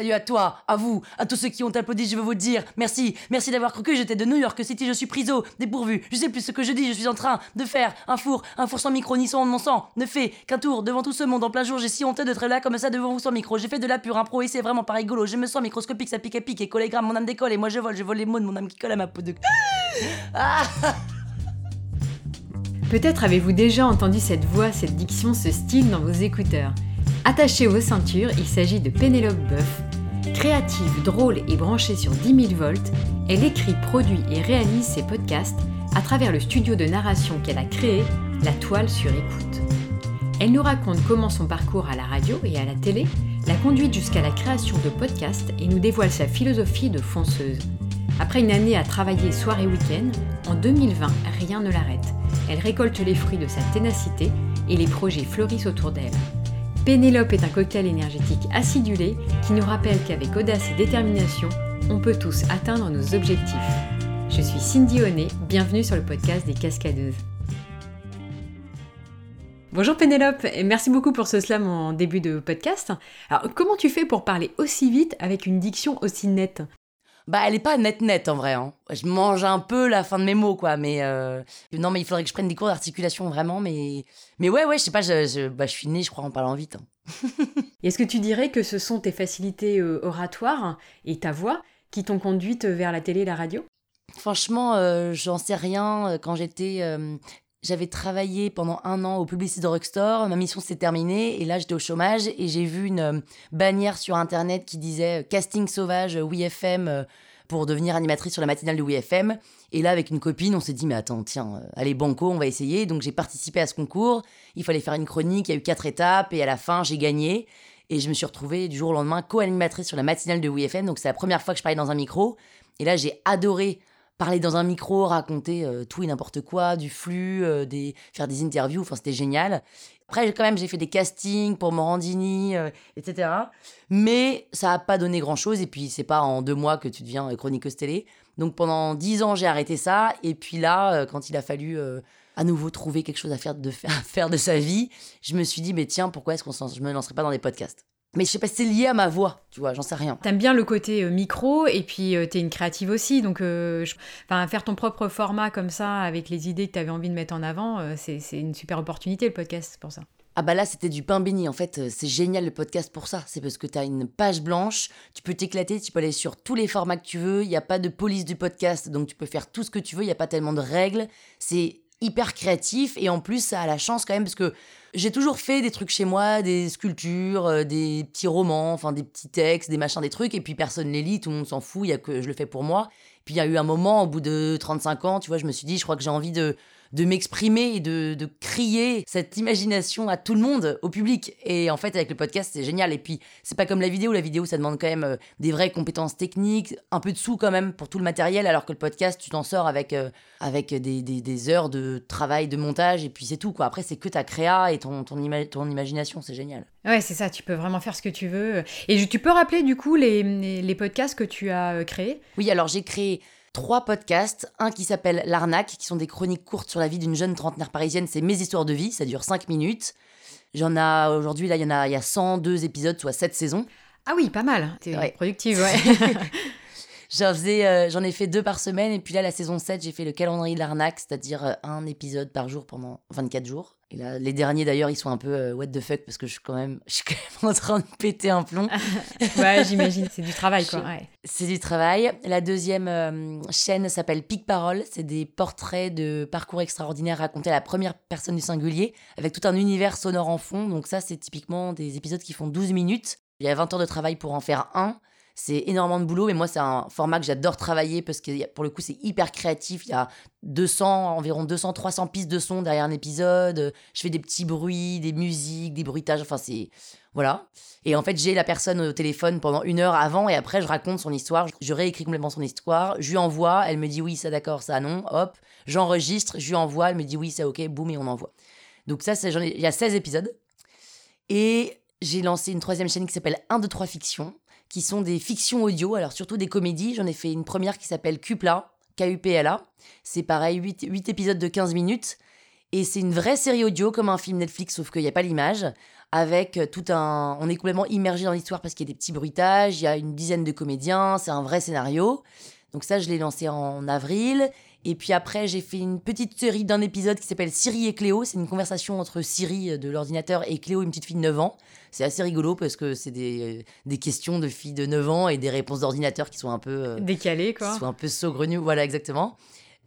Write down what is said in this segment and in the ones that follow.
Salut à toi, à vous, à tous ceux qui ont applaudi, je veux vous dire merci. Merci d'avoir cru que j'étais de New York City, je suis priso, dépourvu. Je sais plus ce que je dis, je suis en train de faire un four sans micro, ni son de mon sang. Ne fait qu'un tour devant tout ce monde en plein jour, j'ai si honte d'être là comme ça devant vous sans micro. J'ai fait de la pure impro et c'est vraiment pas rigolo. Je me sens microscopique, ça pique à pique et collégramme, mon âme décolle et moi je vole les mots de mon âme qui colle à ma peau de... Ah. Peut-être avez-vous déjà entendu cette voix, cette diction, ce style dans vos écouteurs. Attachez vos ceintures, il s'agit de Pénélope Boeuf. Créative, drôle et branchée sur 10 000 volts, elle écrit, produit et réalise ses podcasts à travers le studio de narration qu'elle a créé, La Toile sur Écoute. Elle nous raconte comment son parcours à la radio et à la télé l'a conduite jusqu'à la création de podcasts et nous dévoile sa philosophie de fonceuse. Après une année à travailler soir et week-end, en 2020, rien ne l'arrête. Elle récolte les fruits de sa ténacité et les projets fleurissent autour d'elle. Pénélope est un cocktail énergétique acidulé qui nous rappelle qu'avec audace et détermination, on peut tous atteindre nos objectifs. Je suis Cindy Aunay, bienvenue sur le podcast des Cascadeuses. Bonjour Pénélope, et merci beaucoup pour ce slam en début de podcast. Alors, comment tu fais pour parler aussi vite avec une diction aussi nette ? Bah, elle est pas nette en vrai. Hein. Je mange un peu la fin de mes mots, quoi. Mais non, mais il faudrait que je prenne des cours d'articulation vraiment. Mais ouais, je sais pas. Je suis née, je crois, en parlant vite. Hein. Est-ce que tu dirais que ce sont tes facilités oratoires et ta voix qui t'ont conduite vers la télé, et la radio ? Franchement, j'en sais rien. Quand j'avais travaillé pendant 1 an au publiciste de Rockstar, ma mission s'est terminée et là j'étais au chômage et j'ai vu une bannière sur internet qui disait « casting sauvage OuiFM pour devenir animatrice sur la matinale de OuiFM ». Et là avec une copine on s'est dit « mais attends, tiens, allez banco, on va essayer ». Donc j'ai participé à ce concours, il fallait faire une chronique, il y a eu 4 étapes et à la fin j'ai gagné. Et je me suis retrouvée du jour au lendemain co-animatrice sur la matinale de OuiFM, donc c'est la première fois que je parlais dans un micro. Et là j'ai adoré parler dans un micro, raconter tout et n'importe quoi, du flux, faire des interviews, enfin c'était génial. Après quand même j'ai fait des castings pour Morandini, etc. Mais ça n'a pas donné grand chose et puis c'est pas en 2 mois que tu deviens chroniqueuse télé. Donc pendant 10 ans j'ai arrêté ça et puis là quand il a fallu à nouveau trouver quelque chose à faire de sa vie, je me suis dit mais tiens pourquoi est-ce je me lancerais pas dans des podcasts ? Mais je sais pas si c'est lié à ma voix, tu vois, j'en sais rien. T'aimes bien le côté micro et puis t'es une créative aussi, donc faire ton propre format comme ça avec les idées que t'avais envie de mettre en avant, c'est une super opportunité le podcast pour ça. Ah bah là c'était du pain béni en fait, c'est génial le podcast pour ça, c'est parce que t'as une page blanche, tu peux t'éclater, tu peux aller sur tous les formats que tu veux, il n'y a pas de police du podcast, donc tu peux faire tout ce que tu veux, il n'y a pas tellement de règles, c'est hyper créatif et en plus ça a la chance quand même parce que j'ai toujours fait des trucs chez moi, des sculptures, des petits romans, enfin des petits textes, des machins, des trucs et puis personne les lit, tout le monde s'en fout, il y a que je le fais pour moi. Puis il y a eu un moment au bout de 35 ans, tu vois, je me suis dit je crois que j'ai envie de m'exprimer et de crier cette imagination à tout le monde, au public. Et en fait, avec le podcast, c'est génial. Et puis, c'est pas comme la vidéo, ça demande quand même des vraies compétences techniques, un peu de sous quand même pour tout le matériel, alors que le podcast, tu t'en sors avec des heures de travail, de montage, et puis c'est tout, quoi. Après, c'est que ta créa et ton imagination, c'est génial. Ouais, c'est ça, tu peux vraiment faire ce que tu veux. Et tu peux rappeler, du coup, les podcasts que tu as créés ? Oui, alors j'ai créé 3 podcasts, un qui s'appelle L'Arnaque, qui sont des chroniques courtes sur la vie d'une jeune trentenaire parisienne, c'est mes histoires de vie, ça dure 5 minutes. J'en ai aujourd'hui, là, il y a 102 épisodes, soit 7 saisons. Ah oui, pas mal, t'es productive, ouais. J'en ai fait 2 par semaine, et puis là, la saison 7, j'ai fait le calendrier de l'Arnaque, c'est-à-dire un épisode par jour pendant 24 jours. Et là, les derniers d'ailleurs, ils sont un peu what the fuck, parce que je suis quand même en train de péter un plomb. Ouais, j'imagine, c'est du travail quoi. Ouais. C'est du travail. La deuxième chaîne s'appelle Pique-Parole, c'est des portraits de parcours extraordinaires racontés à la première personne du singulier, avec tout un univers sonore en fond. Donc ça, c'est typiquement des épisodes qui font 12 minutes. Il y a 20 heures de travail pour en faire un. C'est énormément de boulot, mais moi, c'est un format que j'adore travailler parce que, pour le coup, c'est hyper créatif. Il y a environ 300 pistes de son derrière un épisode. Je fais des petits bruits, des musiques, des bruitages. Enfin, c'est... Voilà. Et en fait, j'ai la personne au téléphone pendant 1 heure avant et après, je raconte son histoire. Je réécris complètement son histoire. Je lui envoie. Elle me dit oui, ça d'accord, ça non. Hop. J'enregistre. Je lui envoie. Elle me dit oui, ça ok. Boum, et on envoie. Donc ça, il y a 16 épisodes. Et j'ai lancé une 3e chaîne qui s'appelle 1, 2, 3 Fiction, qui sont des fictions audio, alors surtout des comédies. J'en ai fait une première qui s'appelle Cupla, K-U-P-L-A. C'est pareil, 8 épisodes de 15 minutes. Et c'est une vraie série audio, comme un film Netflix, sauf qu'il n'y a pas l'image. avec tout un... On est complètement immergé dans l'histoire parce qu'il y a des petits bruitages, il y a une dizaine de comédiens, c'est un vrai scénario. Donc ça, je l'ai lancé en avril. Et puis après, j'ai fait une petite série d'un épisode qui s'appelle Siri et Cléo. C'est une conversation entre Siri de l'ordinateur et Cléo, une petite fille de 9 ans. C'est assez rigolo parce que c'est des questions de filles de 9 ans et des réponses d'ordinateur qui sont un peu... décalées, quoi. Qui sont un peu saugrenues, voilà, exactement.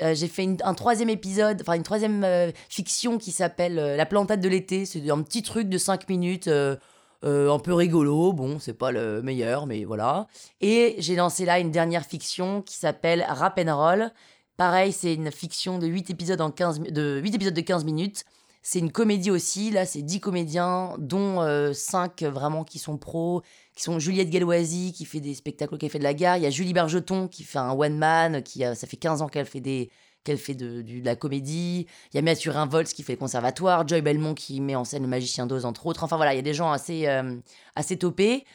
J'ai fait un troisième épisode, enfin une troisième fiction qui s'appelle La plantade de l'été. C'est un petit truc de 5 minutes... un peu rigolo, bon, c'est pas le meilleur, mais voilà. Et j'ai lancé là une dernière fiction qui s'appelle Rap and Roll. Pareil, c'est une fiction de 8 épisodes de 15 minutes. C'est une comédie aussi, là, c'est 10 comédiens, dont 5 vraiment qui sont pros, qui sont Juliette Galloisie, qui fait des spectacles au Café de la Gare. Il y a Julie Bergeton qui fait un one-man, ça fait 15 ans qu'elle fait de la comédie. Il y a Mathurin Volz qui fait le conservatoire, Joy Belmont qui met en scène le Magicien d'Oz, entre autres. Enfin voilà, il y a des gens assez topés.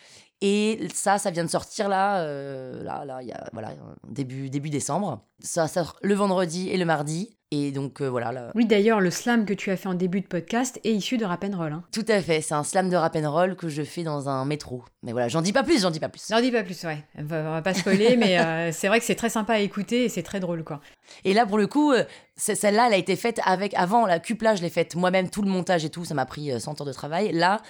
Et ça vient de sortir là il y a, voilà, début décembre. Ça sort le vendredi et le mardi. Et donc voilà. Là. Oui, d'ailleurs, le slam que tu as fait en début de podcast est issu de Rap and Roll. Hein. Tout à fait, c'est un slam de Rap and Roll que je fais dans un métro. Mais voilà, j'en dis pas plus. J'en dis pas plus, ouais. On va pas spoiler, mais c'est vrai que c'est très sympa à écouter et c'est très drôle, quoi. Et là, pour le coup, celle-là, elle a été faite avant la Cupla, je l'ai faite moi-même, tout le montage et tout, ça m'a pris 100 heures de travail. Là,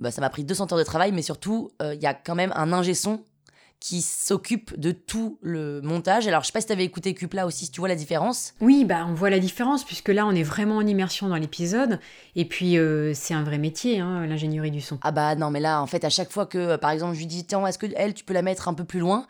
bah, ça m'a pris 200 heures de travail, mais surtout, il y a quand même un ingé son qui s'occupe de tout le montage. Alors, je sais pas si t'avais écouté Cupla aussi, si tu vois la différence. Oui, bah on voit la différence, puisque là, on est vraiment en immersion dans l'épisode. Et puis, c'est un vrai métier, hein, l'ingénierie du son. Ah bah non, mais là, en fait, à chaque fois que, par exemple, je lui dis, tiens, est-ce que elle, tu peux la mettre un peu plus loin ?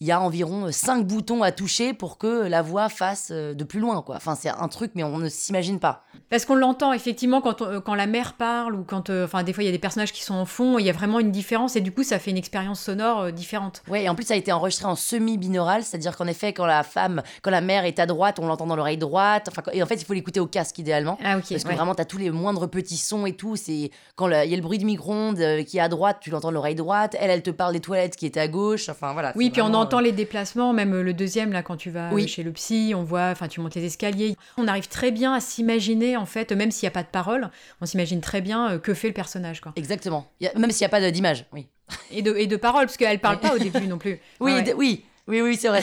Il y a environ 5 boutons à toucher pour que la voix fasse de plus loin, quoi. Enfin, c'est un truc, mais on ne s'imagine pas. Parce qu'on l'entend, effectivement, quand la mère parle, ou quand... Enfin, des fois, il y a des personnages qui sont en fond, il y a vraiment une différence, et du coup, ça fait une expérience sonore différente. Ouais, et en plus, ça a été enregistré en semi-binaural, c'est-à-dire qu'en effet, quand la mère est à droite, on l'entend dans l'oreille droite, enfin, et en fait, il faut l'écouter au casque, idéalement. Ah, ok. Parce que vraiment, t'as tous les moindres petits sons et tout, c'est... Quand il y a le bruit du micro-ondes qui est à droite, tu l'entends de l'oreille droite, elle te parle des toilettes qui étaient à gauche, enfin, voilà. Oui, puis on entend les déplacements, même le deuxième là quand tu vas chez le psy, on voit, enfin tu montes les escaliers, on arrive très bien à s'imaginer en fait, même s'il n'y a pas de parole, on s'imagine très bien que fait le personnage, quoi. Exactement, même s'il n'y a pas d'image, oui. Et de parole, parce qu'elle parle pas au début non plus. Oui, ouais. Oui, c'est vrai.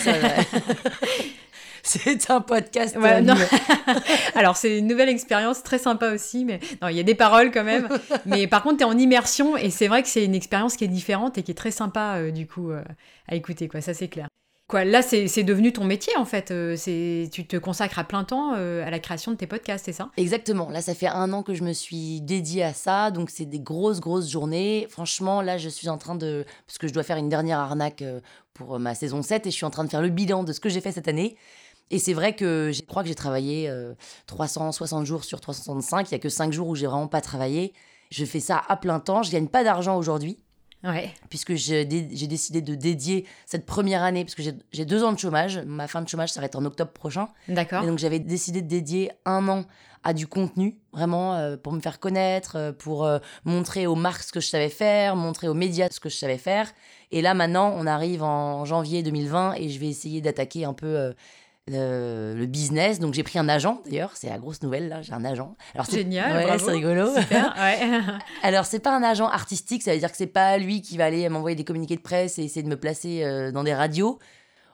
C'est un podcast. Ouais, non. Alors, c'est une nouvelle expérience très sympa aussi, mais non, il y a des paroles quand même. Mais par contre, t'es en immersion et c'est vrai que c'est une expérience qui est différente et qui est très sympa du coup à écouter, quoi. Ça, c'est clair. Quoi, là, c'est devenu ton métier en fait. Tu te consacres à plein temps à la création de tes podcasts, c'est ça ? Exactement. Là, ça fait 1 an que je me suis dédiée à ça. Donc, c'est des grosses journées. Franchement, là, je suis en train de... Parce que je dois faire une dernière arnaque pour ma saison 7 et je suis en train de faire le bilan de ce que j'ai fait cette année. Et c'est vrai que je crois que j'ai travaillé 360 jours sur 365. Il n'y a que 5 jours où j'ai vraiment pas travaillé. Je fais ça à plein temps. Je ne gagne pas d'argent aujourd'hui. Ouais. Puisque j'ai décidé de dédier cette première année, parce que j'ai 2 ans de chômage. Ma fin de chômage s'arrête en octobre prochain. D'accord. Et donc j'avais décidé de dédier 1 an à du contenu, vraiment, pour me faire connaître, pour montrer aux marques ce que je savais faire, montrer aux médias ce que je savais faire. Et là, maintenant, on arrive en janvier 2020 et je vais essayer d'attaquer un peu... le business, donc j'ai pris un agent d'ailleurs, c'est la grosse nouvelle là, j'ai un agent. Alors, génial, ouais, bravo, c'est rigolo. Super, ouais. Alors c'est pas un agent artistique, ça veut dire que c'est pas lui qui va aller m'envoyer des communiqués de presse et essayer de me placer dans des radios,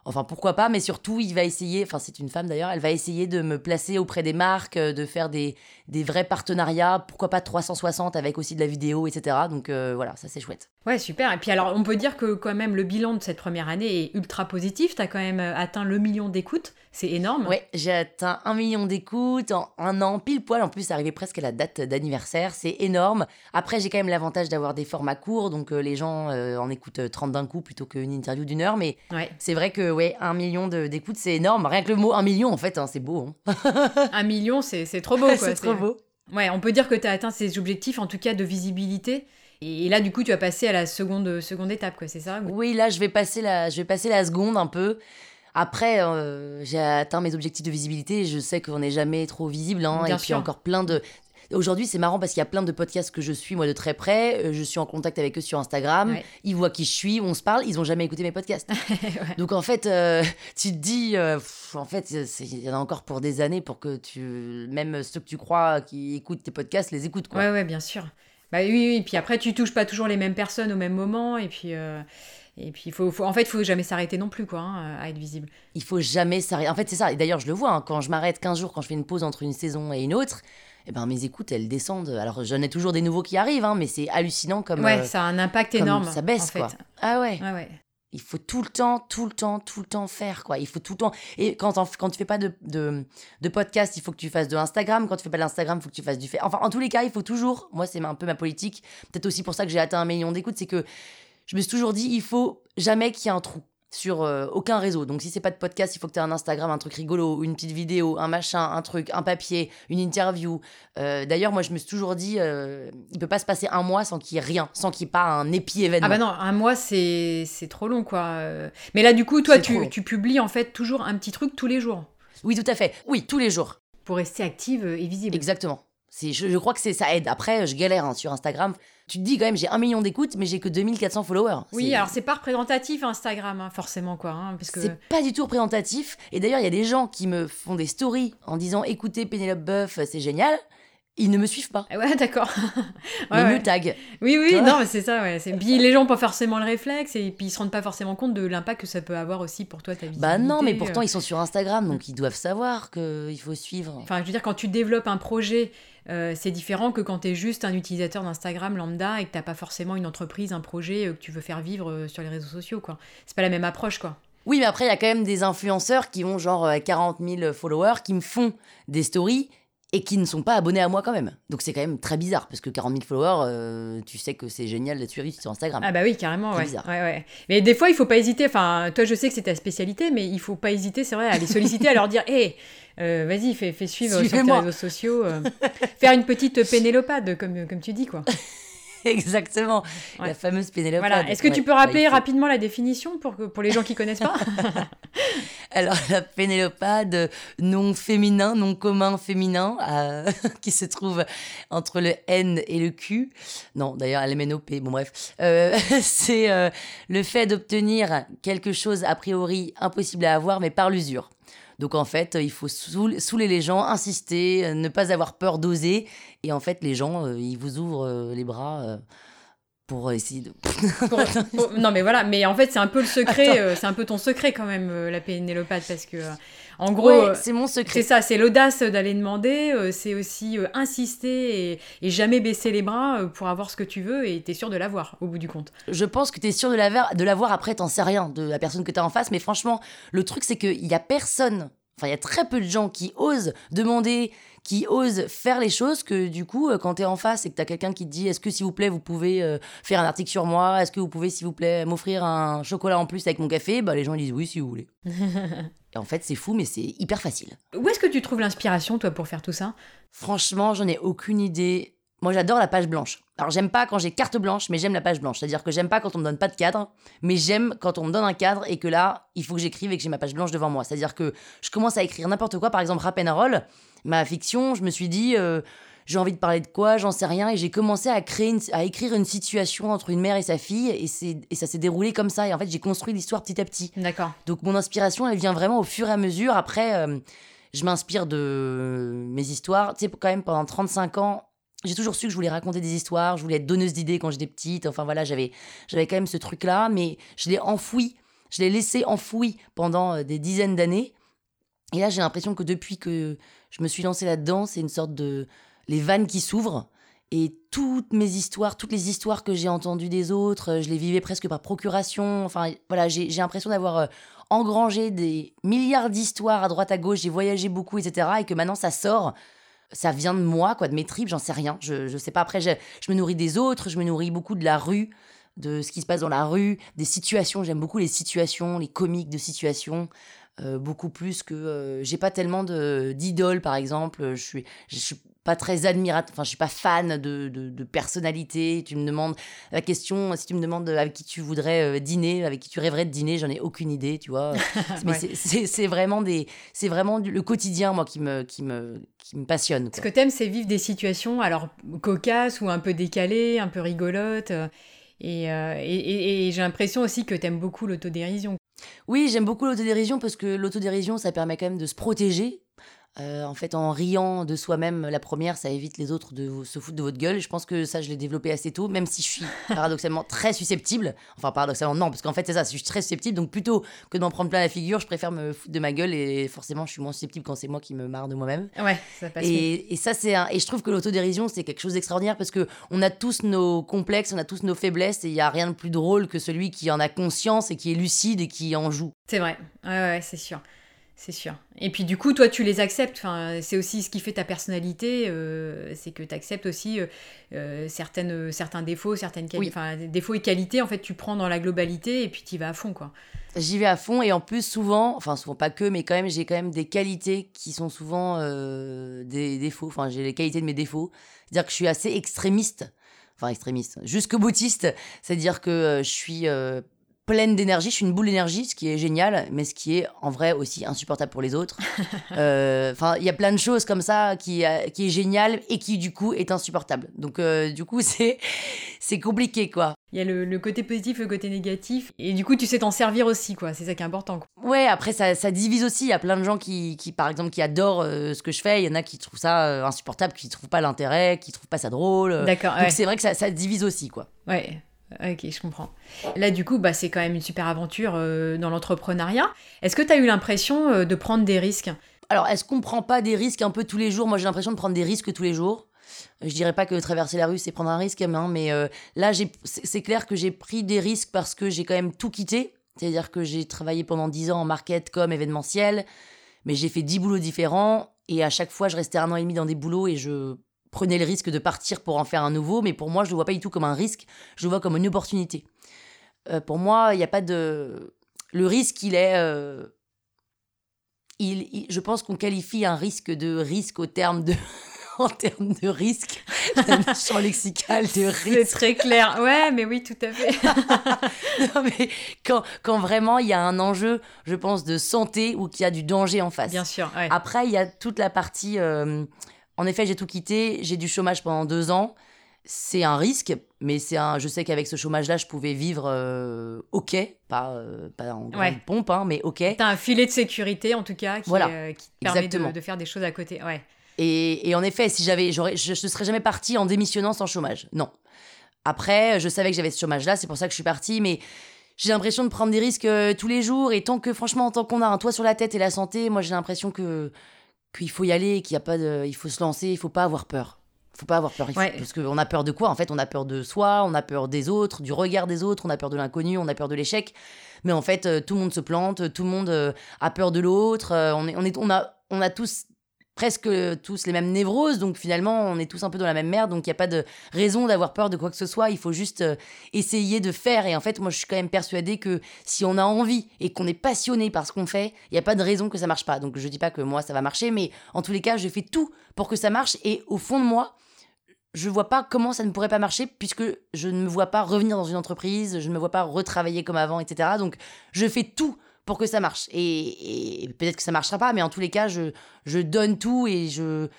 enfin pourquoi pas, mais surtout il va essayer, enfin c'est une femme d'ailleurs, elle va essayer de me placer auprès des marques, de faire des vrais partenariats, pourquoi pas 360 avec aussi de la vidéo, etc. Donc voilà, ça c'est chouette. Ouais, super. Et puis alors, on peut dire que quand même le bilan de cette première année est ultra positif. T'as quand même atteint le 1 million d'écoutes. C'est énorme. Ouais, j'ai atteint 1 million d'écoutes en 1 an, pile poil. En plus, c'est arrivé presque à la date d'anniversaire. C'est énorme. Après, j'ai quand même l'avantage d'avoir des formats courts. Donc, les gens en écoutent 30 d'un coup plutôt qu'une interview d'1 heure. Mais c'est vrai que 1 million d'écoutes, c'est énorme. Rien que le mot 1 million, en fait, hein, c'est beau. Hein. 1 million, c'est trop beau. Quoi. C'est trop beau. Ouais, on peut dire que t'as atteint ces objectifs, en tout cas de visibilité. Et là, du coup, tu vas passer à la seconde étape, quoi, c'est ça ? Oui, là, je vais passer la seconde un peu. Après, j'ai atteint mes objectifs de visibilité. Je sais qu'on n'est jamais trop visible, hein, et sûr. Puis il y a encore plein de... Aujourd'hui, c'est marrant parce qu'il y a plein de podcasts que je suis, moi, de très près. Je suis en contact avec eux sur Instagram. Ouais. Ils voient qui je suis, on se parle. Ils n'ont jamais écouté mes podcasts. Ouais. Donc, en fait, tu te dis... en fait, il y en a encore pour des années pour que tu... Même ceux que tu crois qui écoutent tes podcasts les écoutent, quoi. Ouais, bien sûr. Bah oui, et puis après tu touches pas toujours les mêmes personnes au même moment, et puis il faut jamais s'arrêter non plus quoi, hein, à être visible. Il faut jamais s'arrêter. En fait, c'est ça. Et d'ailleurs, je le vois hein, quand je m'arrête 15 jours, quand je fais une pause entre une saison et une autre, eh ben mes écoutes elles descendent. Alors j'en ai toujours des nouveaux qui arrivent, hein, mais c'est hallucinant comme. Ouais, ça a un impact énorme. Ça baisse en fait. Quoi. Ah ouais. Ouais. Il faut tout le temps faire quoi. Il faut tout le temps. Et quand tu fais pas de podcast, il faut que tu fasses de Instagram. Quand tu fais pas d'Instagram, il faut que tu fasses du fait. Enfin, en tous les cas, il faut toujours. Moi, c'est un peu ma politique. Peut-être aussi pour ça que j'ai atteint 1 million d'écoutes, c'est que je me suis toujours dit, il faut jamais qu'il y ait un trou sur aucun réseau. Donc si c'est pas de podcast, il faut que tu aies un Instagram, un truc rigolo, une petite vidéo, un machin, un truc, un papier, une interview. D'ailleurs, moi je me suis toujours dit, il peut pas se passer un mois sans qu'il y ait rien, sans qu'il y ait pas un épi-événement. Ah bah non, un mois c'est trop long quoi. Mais là du coup, toi tu publies en fait toujours un petit truc tous les jours. Oui, tout à fait. Oui, tous les jours. Pour rester active et visible. Exactement. Je crois que ça aide. Après, je galère hein, sur Instagram. Tu te dis quand même, j'ai 1 million d'écoutes, mais j'ai que 2400 followers. Oui, alors c'est pas représentatif Instagram, hein, forcément quoi. Hein, parce que... C'est pas du tout représentatif. Et d'ailleurs, il y a des gens qui me font des stories en disant « Écoutez, Pénélope Boeuf, c'est génial ». Ils ne me suivent pas. Ouais, d'accord. Ouais, ils me taguent. Oui, non, mais c'est ça, ouais. Puis les gens n'ont pas forcément le réflexe et puis ils ne se rendent pas forcément compte de l'impact que ça peut avoir aussi pour toi, ta visibilité. Bah non, mais pourtant, ils sont sur Instagram, donc ils doivent savoir qu'il faut suivre. Enfin, je veux dire, quand tu développes un projet, c'est différent que quand tu es juste un utilisateur d'Instagram lambda et que tu n'as pas forcément une entreprise, un projet que tu veux faire vivre sur les réseaux sociaux, quoi. C'est pas la même approche, quoi. Oui, mais après, il y a quand même des influenceurs qui ont genre 40 000 followers qui me font des stories et qui ne sont pas abonnés à moi quand même. Donc c'est quand même très bizarre, parce que 40 000 followers, tu sais que c'est génial d'être suivi sur Instagram. Ah bah oui, carrément, ouais. Ouais. Mais des fois, il faut pas hésiter, enfin, toi je sais que c'est ta spécialité, mais il faut pas hésiter, c'est vrai, à les solliciter, à leur dire, vas-y, fais suivre Suivez-moi. Sur tes réseaux sociaux, faire une petite pénélopade, comme tu dis, quoi. Exactement, ouais. La fameuse Pénélope. Voilà. Est-ce que tu peux rappeler rapidement la définition pour les gens qui ne connaissent pas? Alors, la pénélopade, nom féminin, nom commun féminin, qui se trouve entre le N et le Q. Non, d'ailleurs, LMNOP, bon bref. C'est le fait d'obtenir quelque chose a priori impossible à avoir, mais par l'usure. Donc en fait, il faut saouler les gens, insister, ne pas avoir peur d'oser. Et en fait, les gens, ils vous ouvrent les bras pour essayer de... Non mais voilà, mais en fait, c'est un peu le secret, c'est un peu ton secret quand même, la pénélopade, parce que en gros... Ouais, c'est mon secret. C'est ça, c'est l'audace d'aller demander, c'est aussi insister et jamais baisser les bras pour avoir ce que tu veux et t'es sûr de l'avoir, au bout du compte. Je pense que t'es sûr de l'avoir, après t'en sais rien de la personne que t'as en face, mais franchement, le truc c'est qu'il y a personne... Enfin, il y a très peu de gens qui osent demander, qui osent faire les choses que du coup, quand t'es en face et que t'as quelqu'un qui te dit « Est-ce que s'il vous plaît, vous pouvez faire un article sur moi ? Est-ce que vous pouvez s'il vous plaît m'offrir un chocolat en plus avec mon café ?» Bah les gens ils disent « Oui, si vous voulez. » Et en fait, c'est fou, mais c'est hyper facile. Où est-ce que tu trouves l'inspiration, toi, pour faire tout ça ? Franchement, j'en ai aucune idée. Moi, j'adore la page blanche. Alors, j'aime pas quand j'ai carte blanche, mais j'aime la page blanche. C'est-à-dire que j'aime pas quand on me donne pas de cadre, mais j'aime quand on me donne un cadre et que là, il faut que j'écrive et que j'ai ma page blanche devant moi. C'est-à-dire que je commence à écrire n'importe quoi. Par exemple, Rap and Roll, ma fiction, je me suis dit, j'ai envie de parler de quoi, j'en sais rien. Et j'ai commencé à écrire une situation entre une mère et sa fille et ça s'est déroulé comme ça. Et en fait, j'ai construit l'histoire petit à petit. D'accord. Donc, mon inspiration, elle vient vraiment au fur et à mesure. Après, je m'inspire de mes histoires. Tu sais, quand même, pendant 35 ans, j'ai toujours su que je voulais raconter des histoires, je voulais être donneuse d'idées quand j'étais petite. Enfin voilà, j'avais quand même ce truc-là, mais je l'ai enfoui, je l'ai laissé enfoui pendant des dizaines d'années. Et là, j'ai l'impression que depuis que je me suis lancée là-dedans, c'est une sorte de... les vannes qui s'ouvrent. Et toutes mes histoires, toutes les histoires que j'ai entendues des autres, je les vivais presque par procuration. Enfin voilà, j'ai l'impression d'avoir engrangé des milliards d'histoires à droite à gauche, j'ai voyagé beaucoup, etc. Et que maintenant, ça sort... Ça vient de moi, quoi, de mes tripes, j'en sais rien. Je sais pas. Après, je me nourris des autres, je me nourris beaucoup de la rue, de ce qui se passe dans la rue, des situations. J'aime beaucoup les situations, les comiques de situations, beaucoup plus que... j'ai pas tellement d'idoles, par exemple. Je suis pas très admirative, enfin, je suis pas fan de personnalité. Tu me demandes la question, si tu me demandes avec qui tu voudrais dîner, avec qui tu rêverais de dîner, j'en ai aucune idée, tu vois. Mais ouais. C'est vraiment le quotidien, moi, qui me passionne, quoi. Ce que t'aimes, c'est vivre des situations, alors cocasses ou un peu décalées, un peu rigolotes. Et j'ai l'impression aussi que t'aimes beaucoup l'autodérision. Oui, j'aime beaucoup l'autodérision parce que l'autodérision, ça permet quand même de se protéger. En fait, en riant de soi-même, la première, ça évite les autres de se foutre de votre gueule. Je pense que ça, je l'ai développé assez tôt, même si je suis paradoxalement très susceptible. Enfin, paradoxalement, non, parce qu'en fait, c'est ça, je suis très susceptible. Donc, plutôt que de m'en prendre plein la figure, je préfère me foutre de ma gueule. Et forcément, je suis moins susceptible quand c'est moi qui me marre de moi-même. Ouais, ça passe. Et ça, et je trouve que l'autodérision, c'est quelque chose d'extraordinaire parce qu'on a tous nos complexes, on a tous nos faiblesses. Et il n'y a rien de plus drôle que celui qui en a conscience et qui est lucide et qui en joue. C'est vrai, ouais, c'est sûr. C'est sûr. Et puis du coup, toi, tu les acceptes. Enfin, c'est aussi ce qui fait ta personnalité, c'est que tu acceptes aussi certains défauts, certaines qualités. Oui. Enfin, défauts et qualités, en fait, tu prends dans la globalité et puis tu y vas à fond, quoi. J'y vais à fond et en plus, souvent pas que, mais quand même, j'ai quand même des qualités qui sont souvent des défauts. Enfin, j'ai les qualités de mes défauts. C'est-à-dire que je suis assez extrémiste. Enfin, extrémiste. Jusque boutiste. C'est-à-dire que je suis... pleine d'énergie, je suis une boule d'énergie, ce qui est génial, mais ce qui est en vrai aussi insupportable pour les autres. Enfin, il y a plein de choses comme ça qui est génial et qui du coup est insupportable. Donc du coup, c'est compliqué, quoi. Il y a le côté positif, le côté négatif, et du coup, tu sais t'en servir aussi, quoi. C'est ça qui est important, quoi. Ouais, après, ça divise aussi. Il y a plein de gens qui par exemple, qui adorent ce que je fais. Il y en a qui trouvent ça insupportable, qui trouvent pas l'intérêt, qui trouvent pas ça drôle. D'accord, donc ouais. C'est vrai que ça divise aussi, quoi. Ouais. Ok, je comprends. Là, du coup, c'est quand même une super aventure dans l'entrepreneuriat. Est-ce que tu as eu l'impression de prendre des risques ? Alors, est-ce qu'on ne prend pas des risques un peu tous les jours ? Moi, j'ai l'impression de prendre des risques tous les jours. Je ne dirais pas que traverser la rue, c'est prendre un risque, hein, mais là, c'est clair que j'ai pris des risques parce que j'ai quand même tout quitté. C'est-à-dire que j'ai travaillé pendant 10 ans en market, com, événementiel, mais j'ai fait 10 boulots différents et à chaque fois, je restais 1 an et demi dans des boulots et je... prenez le risque de partir pour en faire un nouveau, mais pour moi, je ne le vois pas du tout comme un risque, je le vois comme une opportunité. Pour moi, il n'y a pas de... Le risque, il est... Je pense qu'on qualifie un risque de risque au terme de... en termes de risque, le champ lexical de risque. C'est très clair. Ouais, mais oui, tout à fait. Non, mais quand vraiment il y a un enjeu, je pense, de santé ou qu'il y a du danger en face. Bien sûr, ouais. Après, il y a toute la partie... En effet, j'ai tout quitté, j'ai du chômage pendant 2 ans. C'est un risque, mais je sais qu'avec ce chômage-là, je pouvais vivre OK, pas en grande pompe, hein, mais OK. T'as un filet de sécurité, en tout cas, qui te permet de faire des choses à côté. Ouais. Et en effet, si je ne serais jamais partie en démissionnant sans chômage, non. Après, je savais que j'avais ce chômage-là, c'est pour ça que je suis partie, mais... J'ai l'impression de prendre des risques tous les jours, et tant qu'on a un toit sur la tête et la santé, moi, j'ai l'impression que... qu'il faut y aller, il faut se lancer, il faut pas avoir peur. Ouais. Parce qu'on a peur de quoi ? En fait, on a peur de soi, on a peur des autres, du regard des autres, on a peur de l'inconnu, on a peur de l'échec. Mais en fait, tout le monde se plante, tout le monde a peur de l'autre. On a tous, presque tous, les mêmes névroses. Donc finalement, on est tous un peu dans la même merde. Donc il n'y a pas de raison d'avoir peur de quoi que ce soit. Il faut juste essayer de faire. Et en fait, moi, je suis quand même persuadée que si on a envie et qu'on est passionné par ce qu'on fait, il n'y a pas de raison que ça ne marche pas. Donc je ne dis pas que moi, ça va marcher. Mais en tous les cas, je fais tout pour que ça marche. Et au fond de moi, je ne vois pas comment ça ne pourrait pas marcher puisque je ne me vois pas revenir dans une entreprise, je ne me vois pas retravailler comme avant, etc. Donc je fais tout pour que ça marche. Et peut-être que ça ne marchera pas, mais en tous les cas, je donne tout et je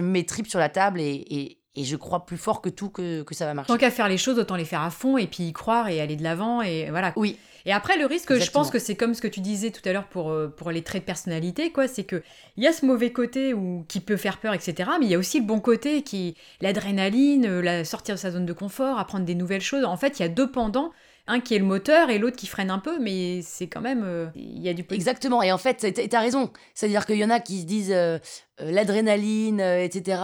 mets tripes sur la table et je crois plus fort que tout que ça va marcher. Tant qu'à faire les choses, autant les faire à fond et puis y croire et aller de l'avant. Et voilà. Oui. Et après, le risque, exactement. Je pense que c'est comme ce que tu disais tout à l'heure pour les traits de personnalité, quoi. C'est qu'il y a ce mauvais côté qui peut faire peur, etc. Mais il y a aussi le bon côté qui est l'adrénaline, sortir de sa zone de confort, apprendre des nouvelles choses. En fait, il y a 2 pendants. Un qui est le moteur et l'autre qui freine un peu, mais c'est quand même... Il y a du peu. Exactement, et en fait, t'as raison. C'est-à-dire qu'il y en a qui se disent l'adrénaline, etc.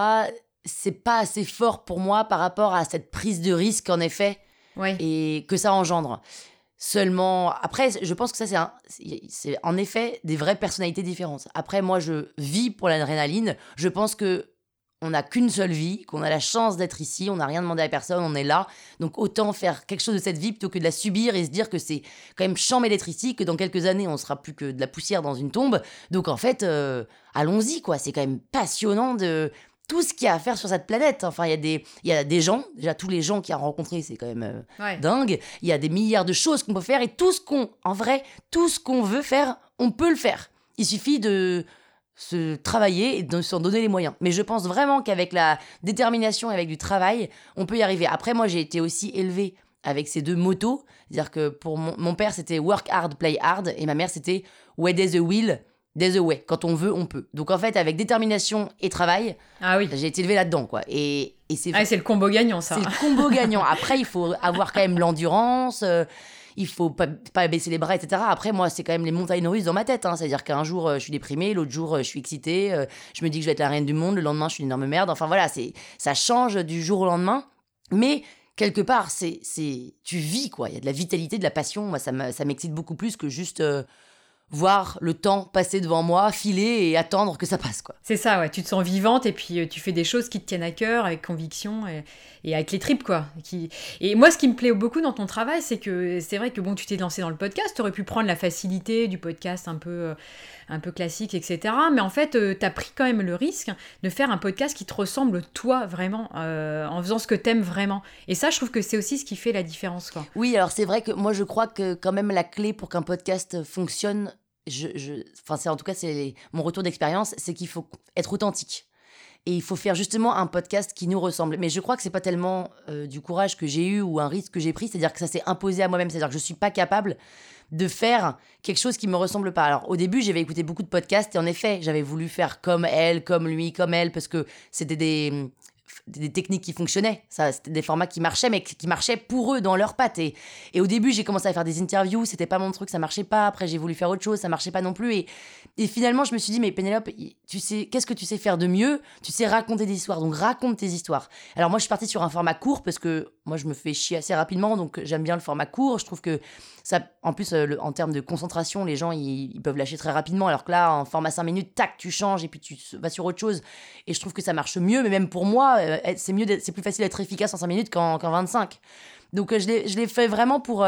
C'est pas assez fort pour moi par rapport à cette prise de risque, en effet, ouais. Et que ça engendre. Seulement, après, je pense que ça, c'est en effet des vraies personnalités différentes. Après, moi, je vis pour l'adrénaline. Je pense que on n'a qu'une seule vie, qu'on a la chance d'être ici, on n'a rien demandé à personne, on est là. Donc autant faire quelque chose de cette vie plutôt que de la subir et se dire que c'est quand même chambé d'être ici, que dans quelques années, on sera plus que de la poussière dans une tombe. Donc en fait, allons-y, quoi. C'est quand même passionnant de tout ce qu'il y a à faire sur cette planète. Enfin, il y a des gens, déjà tous les gens qu'il y a rencontrés, c'est quand même dingue. Il y a des milliards de choses qu'on peut faire et tout ce qu'on veut faire, on peut le faire. Il suffit de... se travailler et de s'en donner les moyens. Mais je pense vraiment qu'avec la détermination et avec du travail, on peut y arriver. Après, moi, j'ai été aussi élevée avec ces 2 motos. C'est-à-dire que pour mon père, c'était work hard, play hard. Et ma mère, c'était wet as a wheel, There's a way. Quand on veut, on peut. Donc en fait, avec détermination et travail, j'ai été élevée là-dedans, quoi. Et c'est... c'est le combo gagnant, ça. C'est le combo gagnant. Après, il faut avoir quand même l'endurance. Il faut pas baisser les bras, etc. Après, moi, c'est quand même les montagnes russes dans ma tête. Hein. C'est-à-dire qu'un jour, je suis déprimée, l'autre jour, je suis excitée. Je me dis que je vais être la reine du monde. Le lendemain, je suis une énorme merde. Enfin voilà, ça change du jour au lendemain. Mais quelque part, tu vis, quoi. Il y a de la vitalité, de la passion. Moi, ça m'excite beaucoup plus que juste... voir le temps passer devant moi, filer et attendre que ça passe, quoi. C'est ça, ouais. Tu te sens vivante et puis tu fais des choses qui te tiennent à cœur, avec conviction et avec les tripes, quoi. Et moi, ce qui me plaît beaucoup dans ton travail, c'est que c'est vrai que bon, tu t'es lancée dans le podcast, tu aurais pu prendre la facilité du podcast un peu classique, etc. Mais en fait, t'as pris quand même le risque de faire un podcast qui te ressemble toi vraiment, en faisant ce que t'aimes vraiment. Et ça, je trouve que c'est aussi ce qui fait la différence, quoi. Oui, alors c'est vrai que moi, je crois que quand même la clé pour qu'un podcast fonctionne, en tout cas, c'est mon retour d'expérience, c'est qu'il faut être authentique. Et il faut faire justement un podcast qui nous ressemble. Mais je crois que c'est pas tellement du courage que j'ai eu ou un risque que j'ai pris, c'est-à-dire que ça s'est imposé à moi-même, c'est-à-dire que je suis pas capable de faire quelque chose qui me ressemble pas. Alors au début, j'avais écouté beaucoup de podcasts et en effet, j'avais voulu faire comme elle, comme lui, comme elle, parce que c'était des techniques qui fonctionnaient, ça, c'était des formats qui marchaient, mais qui marchaient pour eux, dans leurs pattes. Et au début, j'ai commencé à faire des interviews, c'était pas mon truc, ça marchait pas. Après, j'ai voulu faire autre chose, ça marchait pas non plus. Et finalement, je me suis dit, mais Pénélope, tu sais, qu'est-ce que tu sais faire de mieux ? Tu sais raconter des histoires, donc raconte tes histoires. Alors moi, je suis partie sur un format court, parce que moi, je me fais chier assez rapidement, donc j'aime bien le format court. Je trouve que ça, en plus, en termes de concentration, les gens, ils peuvent lâcher très rapidement, alors que là, en format 5 minutes, tac, tu changes, et puis tu vas sur autre chose. Et je trouve que ça marche mieux, mais même pour moi, c'est plus facile d'être efficace en 5 minutes qu'en 25. Donc je l'ai fait vraiment pour...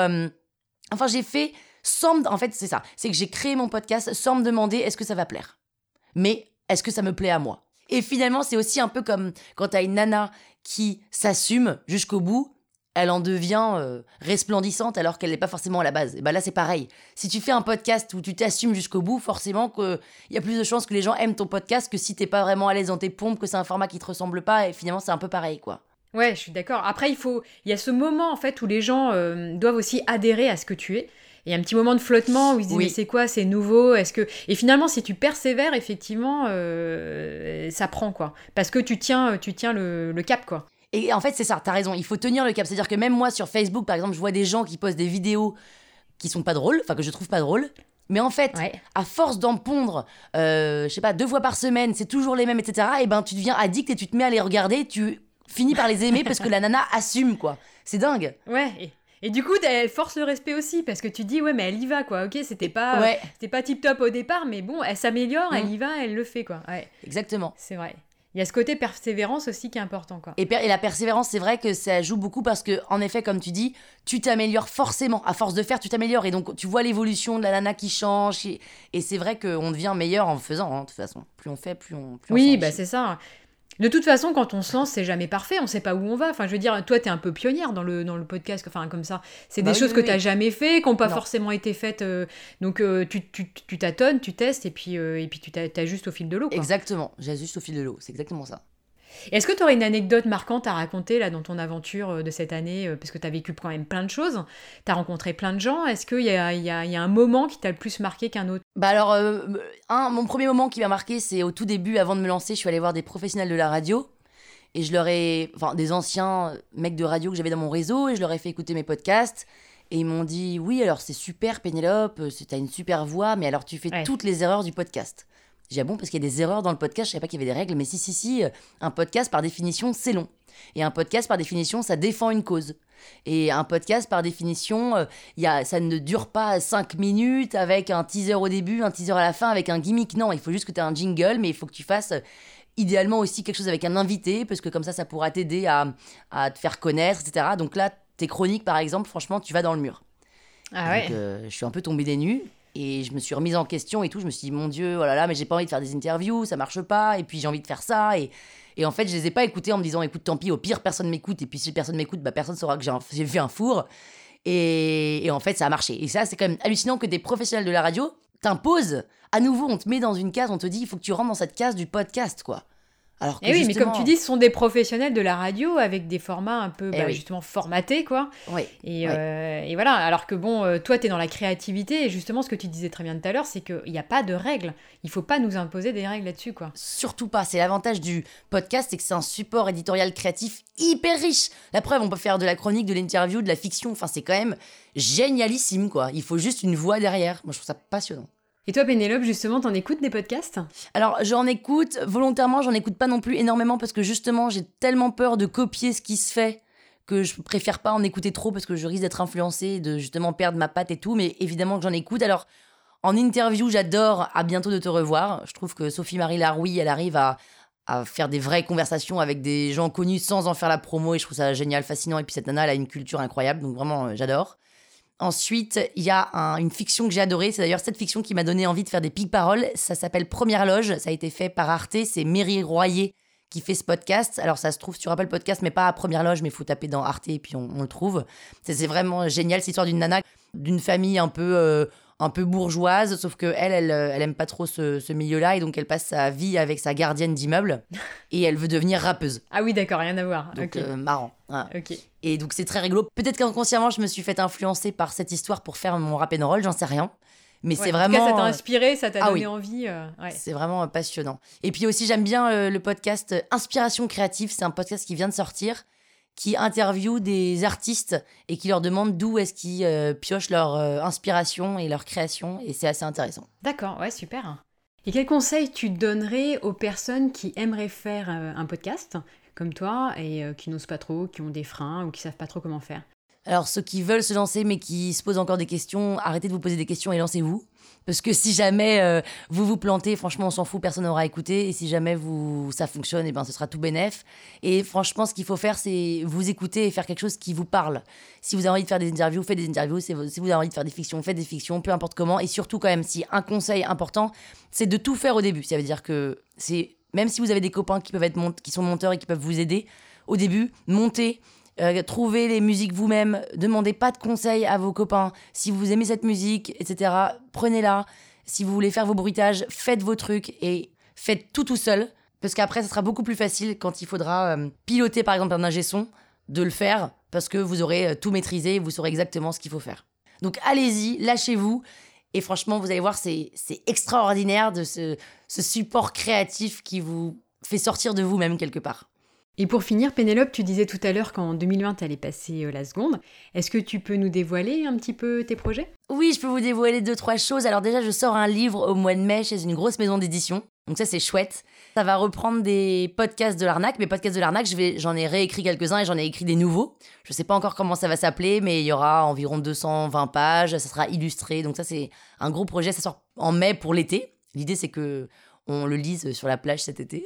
j'ai fait sans... En fait, c'est ça. C'est que j'ai créé mon podcast sans me demander est-ce que ça va plaire. Mais est-ce que ça me plaît à moi ? Et finalement, c'est aussi un peu comme quand t'as une nana qui s'assume jusqu'au bout, elle en devient resplendissante alors qu'elle n'est pas forcément à la base. Et ben là, c'est pareil. Si tu fais un podcast où tu t'assumes jusqu'au bout, forcément qu'il y a plus de chances que les gens aiment ton podcast que si t'es pas vraiment à l'aise dans tes pompes, que c'est un format qui te ressemble pas. Et finalement, c'est un peu pareil, quoi. Ouais, je suis d'accord. Après, il y a ce moment, en fait, où les gens doivent aussi adhérer à ce que tu es. Il y a un petit moment de flottement où ils se disent mais c'est quoi, c'est nouveau, est-ce que... Et finalement, si tu persévères, effectivement, ça prend, quoi. Parce que tu tiens le cap, quoi. Et en fait, c'est ça, t'as raison, il faut tenir le cap. C'est-à-dire que même moi, sur Facebook, par exemple, je vois des gens qui postent des vidéos qui sont pas drôles, enfin, que je trouve pas drôles. Mais en fait, à force d'en pondre, 2 fois par semaine, c'est toujours les mêmes, etc., et ben, tu deviens addict et tu te mets à les regarder, tu finis par les aimer parce que la nana assume, quoi. C'est dingue. Ouais. Et du coup, elle force le respect aussi, parce que tu dis, ouais, mais elle y va, quoi. Ok, c'était pas tip-top au départ, mais bon, elle s'améliore, elle y va, elle le fait, quoi. Ouais. Exactement. C'est vrai. Il y a ce côté persévérance aussi qui est important, quoi. Et la persévérance, c'est vrai que ça joue beaucoup parce que, en effet, comme tu dis, tu t'améliores forcément. À force de faire, tu t'améliores. Et donc, tu vois l'évolution de la nana qui change. Et c'est vrai qu'on devient meilleur en faisant, hein, de toute façon. Plus on fait, plus on change. Oui, bah c'est ça. De toute façon, quand on se lance, c'est jamais parfait, on sait pas où on va. Enfin, je veux dire, toi, t'es un peu pionnière dans le podcast, enfin, comme ça. C'est des choses que t'as jamais fait, qui n'ont pas forcément été faites. Donc, tu tâtonnes, tu testes, et puis tu t'ajustes au fil de l'eau, quoi. Exactement, j'ajuste au fil de l'eau, c'est exactement ça. Est-ce que tu aurais une anecdote marquante à raconter là, dans ton aventure de cette année, parce que tu as vécu quand même plein de choses, tu as rencontré plein de gens, est-ce qu'il y a un moment qui t'a le plus marqué qu'un autre ? Bah alors, mon premier moment qui m'a marqué, c'est au tout début, avant de me lancer, je suis allée voir des professionnels de la radio, et des anciens mecs de radio que j'avais dans mon réseau, et je leur ai fait écouter mes podcasts, et ils m'ont dit, oui alors c'est super Pénélope, t'as une super voix, mais alors tu fais toutes les erreurs du podcast. J'ai dit, ah bon, parce qu'il y a des erreurs dans le podcast, je savais pas qu'il y avait des règles, mais si, un podcast, par définition, c'est long. Et un podcast, par définition, ça défend une cause. Et un podcast, par définition, ça ne dure pas 5 minutes avec un teaser au début, un teaser à la fin, avec un gimmick. Non, il faut juste que tu aies un jingle, mais il faut que tu fasses idéalement aussi quelque chose avec un invité, parce que comme ça pourra t'aider à te faire connaître, etc. Donc là, tes chroniques, par exemple, franchement, tu vas dans le mur. Ah ouais. Donc, je suis un peu tombée des nues. Et je me suis remise en question et tout. Je me suis dit, mon Dieu, oh là là, mais j'ai pas envie de faire des interviews, ça marche pas. Et puis j'ai envie de faire ça. Et en fait, je les ai pas écoutés en me disant, écoute, tant pis, au pire, personne m'écoute. Et puis si personne m'écoute, bah, personne saura que j'ai fait un four. Et en fait, ça a marché. Et ça, c'est quand même hallucinant que des professionnels de la radio t'imposent. À nouveau, on te met dans une case, on te dit, il faut que tu rentres dans cette case du podcast, quoi. Alors que oui, justement... mais comme tu dis, ce sont des professionnels de la radio avec des formats un peu justement formatés, quoi. Oui. Et voilà. Alors que bon, toi, t'es dans la créativité et justement, ce que tu disais très bien tout à l'heure, c'est qu'il n'y a pas de règles. Il ne faut pas nous imposer des règles là-dessus, quoi. Surtout pas. C'est l'avantage du podcast, c'est que c'est un support éditorial créatif hyper riche. La preuve, on peut faire de la chronique, de l'interview, de la fiction. Enfin, c'est quand même génialissime, quoi. Il faut juste une voix derrière. Moi, je trouve ça passionnant. Et toi, Pénélope, justement, t'en écoutes des podcasts ? Alors, j'en écoute volontairement, j'en écoute pas non plus énormément parce que justement, j'ai tellement peur de copier ce qui se fait que je préfère pas en écouter trop parce que je risque d'être influencée, de justement perdre ma patte et tout, mais évidemment que j'en écoute. Alors, en interview, j'adore À bientôt de te revoir. Je trouve que Sophie-Marie Larouille, elle arrive à faire des vraies conversations avec des gens connus sans en faire la promo et je trouve ça génial, fascinant. Et puis cette nana, elle a une culture incroyable, donc vraiment, j'adore. Ensuite, il y a une fiction que j'ai adorée. C'est d'ailleurs cette fiction qui m'a donné envie de faire des Pique-Parole. Ça s'appelle Première Loge. Ça a été fait par Arte. C'est Mary Royer qui fait ce podcast. Alors, ça se trouve sur Apple Podcast, mais pas à Première Loge. Mais il faut taper dans Arte et puis on le trouve. C'est vraiment génial. C'est l'histoire d'une nana, d'une famille un peu bourgeoise, sauf qu'elle aime pas trop ce milieu-là, et donc elle passe sa vie avec sa gardienne d'immeuble, et elle veut devenir rappeuse. Ah oui, d'accord, rien à voir. Donc, okay. Marrant. Hein. Okay. Et donc, c'est très rigolo. Peut-être qu'inconsciemment, je me suis fait influencer par cette histoire pour faire mon rap and roll, j'en sais rien. Mais c'est vraiment... En tout cas, ça t'a inspiré, ça t'a donné envie. C'est vraiment passionnant. Et puis aussi, j'aime bien le podcast Inspiration Créative, c'est un podcast qui vient de sortir, qui interviewent des artistes et qui leur demandent d'où est-ce qu'ils piochent leur inspiration et leur création. Et c'est assez intéressant. D'accord, ouais, super. Et quels conseils tu donnerais aux personnes qui aimeraient faire un podcast, comme toi, et qui n'osent pas trop, qui ont des freins ou qui savent pas trop comment faire ? Alors, ceux qui veulent se lancer mais qui se posent encore des questions, arrêtez de vous poser des questions et lancez-vous. Parce que si jamais vous vous plantez, franchement, on s'en fout, personne n'aura écouté. Et si jamais ça fonctionne, et ben, ce sera tout bénef. Et franchement, ce qu'il faut faire, c'est vous écouter et faire quelque chose qui vous parle. Si vous avez envie de faire des interviews, faites des interviews. Si vous avez envie de faire des fictions, faites des fictions, peu importe comment. Et surtout, quand même, si un conseil important, c'est de tout faire au début. Ça veut dire que même si vous avez des copains qui peuvent être qui sont monteurs et qui peuvent vous aider, au début, montez. Trouvez les musiques vous-même, demandez pas de conseils à vos copains. Si vous aimez cette musique, etc., prenez-la. Si vous voulez faire vos bruitages, faites vos trucs et faites tout seul. Parce qu'après, ça sera beaucoup plus facile quand il faudra piloter, par exemple, un ingé son, de le faire parce que vous aurez tout maîtrisé et vous saurez exactement ce qu'il faut faire. Donc allez-y, lâchez-vous. Et franchement, vous allez voir, c'est extraordinaire de ce support créatif qui vous fait sortir de vous-même quelque part. Et pour finir, Pénélope, tu disais tout à l'heure qu'en 2020, tu allais passer la seconde. Est-ce que tu peux nous dévoiler un petit peu tes projets ? Oui, je peux vous dévoiler 2-3 choses. Alors déjà, je sors un livre au mois de mai chez une grosse maison d'édition. Donc ça, c'est chouette. Ça va reprendre des podcasts de l'Arnaque. Mes podcasts de l'Arnaque, j'en ai réécrit quelques-uns et j'en ai écrit des nouveaux. Je ne sais pas encore comment ça va s'appeler, mais il y aura environ 220 pages. Ça sera illustré. Donc ça, c'est un gros projet. Ça sort en mai pour l'été. L'idée, c'est qu'on le lise sur la plage cet été.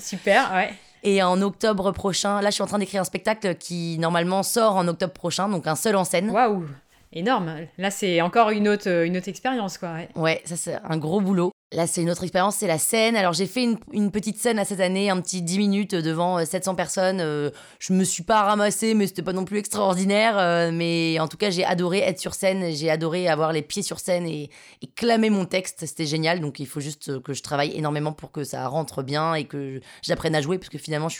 Super, ouais. Et en octobre prochain, là je suis en train d'écrire un spectacle qui normalement sort en octobre prochain, donc un seul en scène. Waouh, énorme. Là c'est encore une autre expérience, quoi. Ouais, ça c'est un gros boulot. Là c'est une autre expérience, c'est la scène. Alors j'ai fait une petite scène à cette année, un petit 10 minutes devant 700 personnes. Je me suis pas ramassée, mais c'était pas non plus extraordinaire. Mais en tout cas j'ai adoré être sur scène, j'ai adoré avoir les pieds sur scène et clamer mon texte, c'était génial. Donc il faut juste que je travaille énormément pour que ça rentre bien et que j'apprenne à jouer, parce que finalement je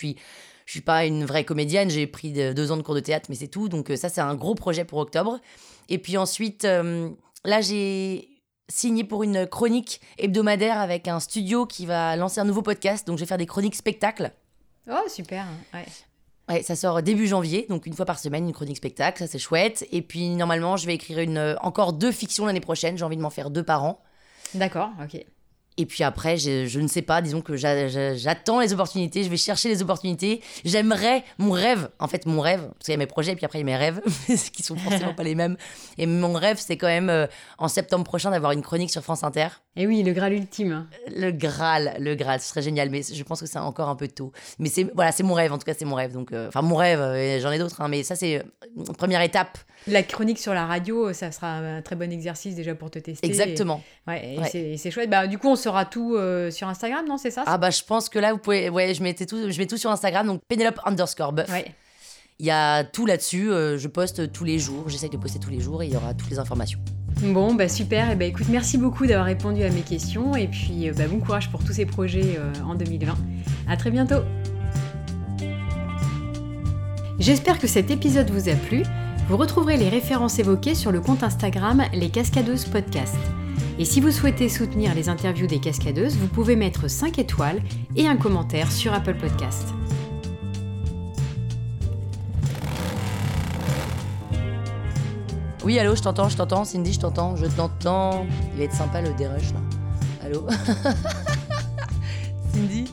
suis pas une vraie comédienne, j'ai pris 2 ans de cours de théâtre, mais c'est tout. Donc ça c'est un gros projet pour octobre. Et puis ensuite, là j'ai signé pour une chronique hebdomadaire avec un studio qui va lancer un nouveau podcast. Donc, je vais faire des chroniques spectacles. Oh, super. Ouais. Ouais, ça sort début janvier. Donc, une fois par semaine, une chronique spectacle. Ça, c'est chouette. Et puis, normalement, je vais écrire encore 2 fictions l'année prochaine. J'ai envie de m'en faire 2 par an. D'accord, ok. Et puis après, je ne sais pas, disons que j'attends les opportunités, je vais chercher les opportunités. J'aimerais mon rêve, parce qu'il y a mes projets, et puis après il y a mes rêves, qui sont forcément pas les mêmes. Et mon rêve, c'est quand même, en septembre prochain, d'avoir une chronique sur France Inter. Et oui, le Graal ultime. Le Graal, ce serait génial, mais je pense que c'est encore un peu tôt. Mais c'est mon rêve, en tout cas, c'est mon rêve. Donc, enfin, mon rêve, j'en ai d'autres, hein, mais ça, c'est une première étape. La chronique sur la radio, ça sera un très bon exercice déjà pour te tester. Exactement. Et ouais. C'est chouette. Bah, du coup, on sera tout sur Instagram, non ? C'est ça ? Ah bah, je pense que là, vous pouvez... Ouais, je mets tout sur Instagram, donc Pénélope_Boeuf. Ouais. Il y a tout là-dessus, je poste tous les jours, j'essaie de poster tous les jours et il y aura toutes les informations. Bon, bah super, et bah écoute, merci beaucoup d'avoir répondu à mes questions et puis bah, bon courage pour tous ces projets en 2020. À très bientôt. J'espère que cet épisode vous a plu. Vous retrouverez les références évoquées sur le compte Instagram Les Cascadeuses Podcast. Et si vous souhaitez soutenir les interviews des Cascadeuses, vous pouvez mettre 5 étoiles et un commentaire sur Apple Podcast. Oui, allô, je t'entends, Cindy, je t'entends, je t'entends. Il va être sympa le dérush là. Allô Cindy.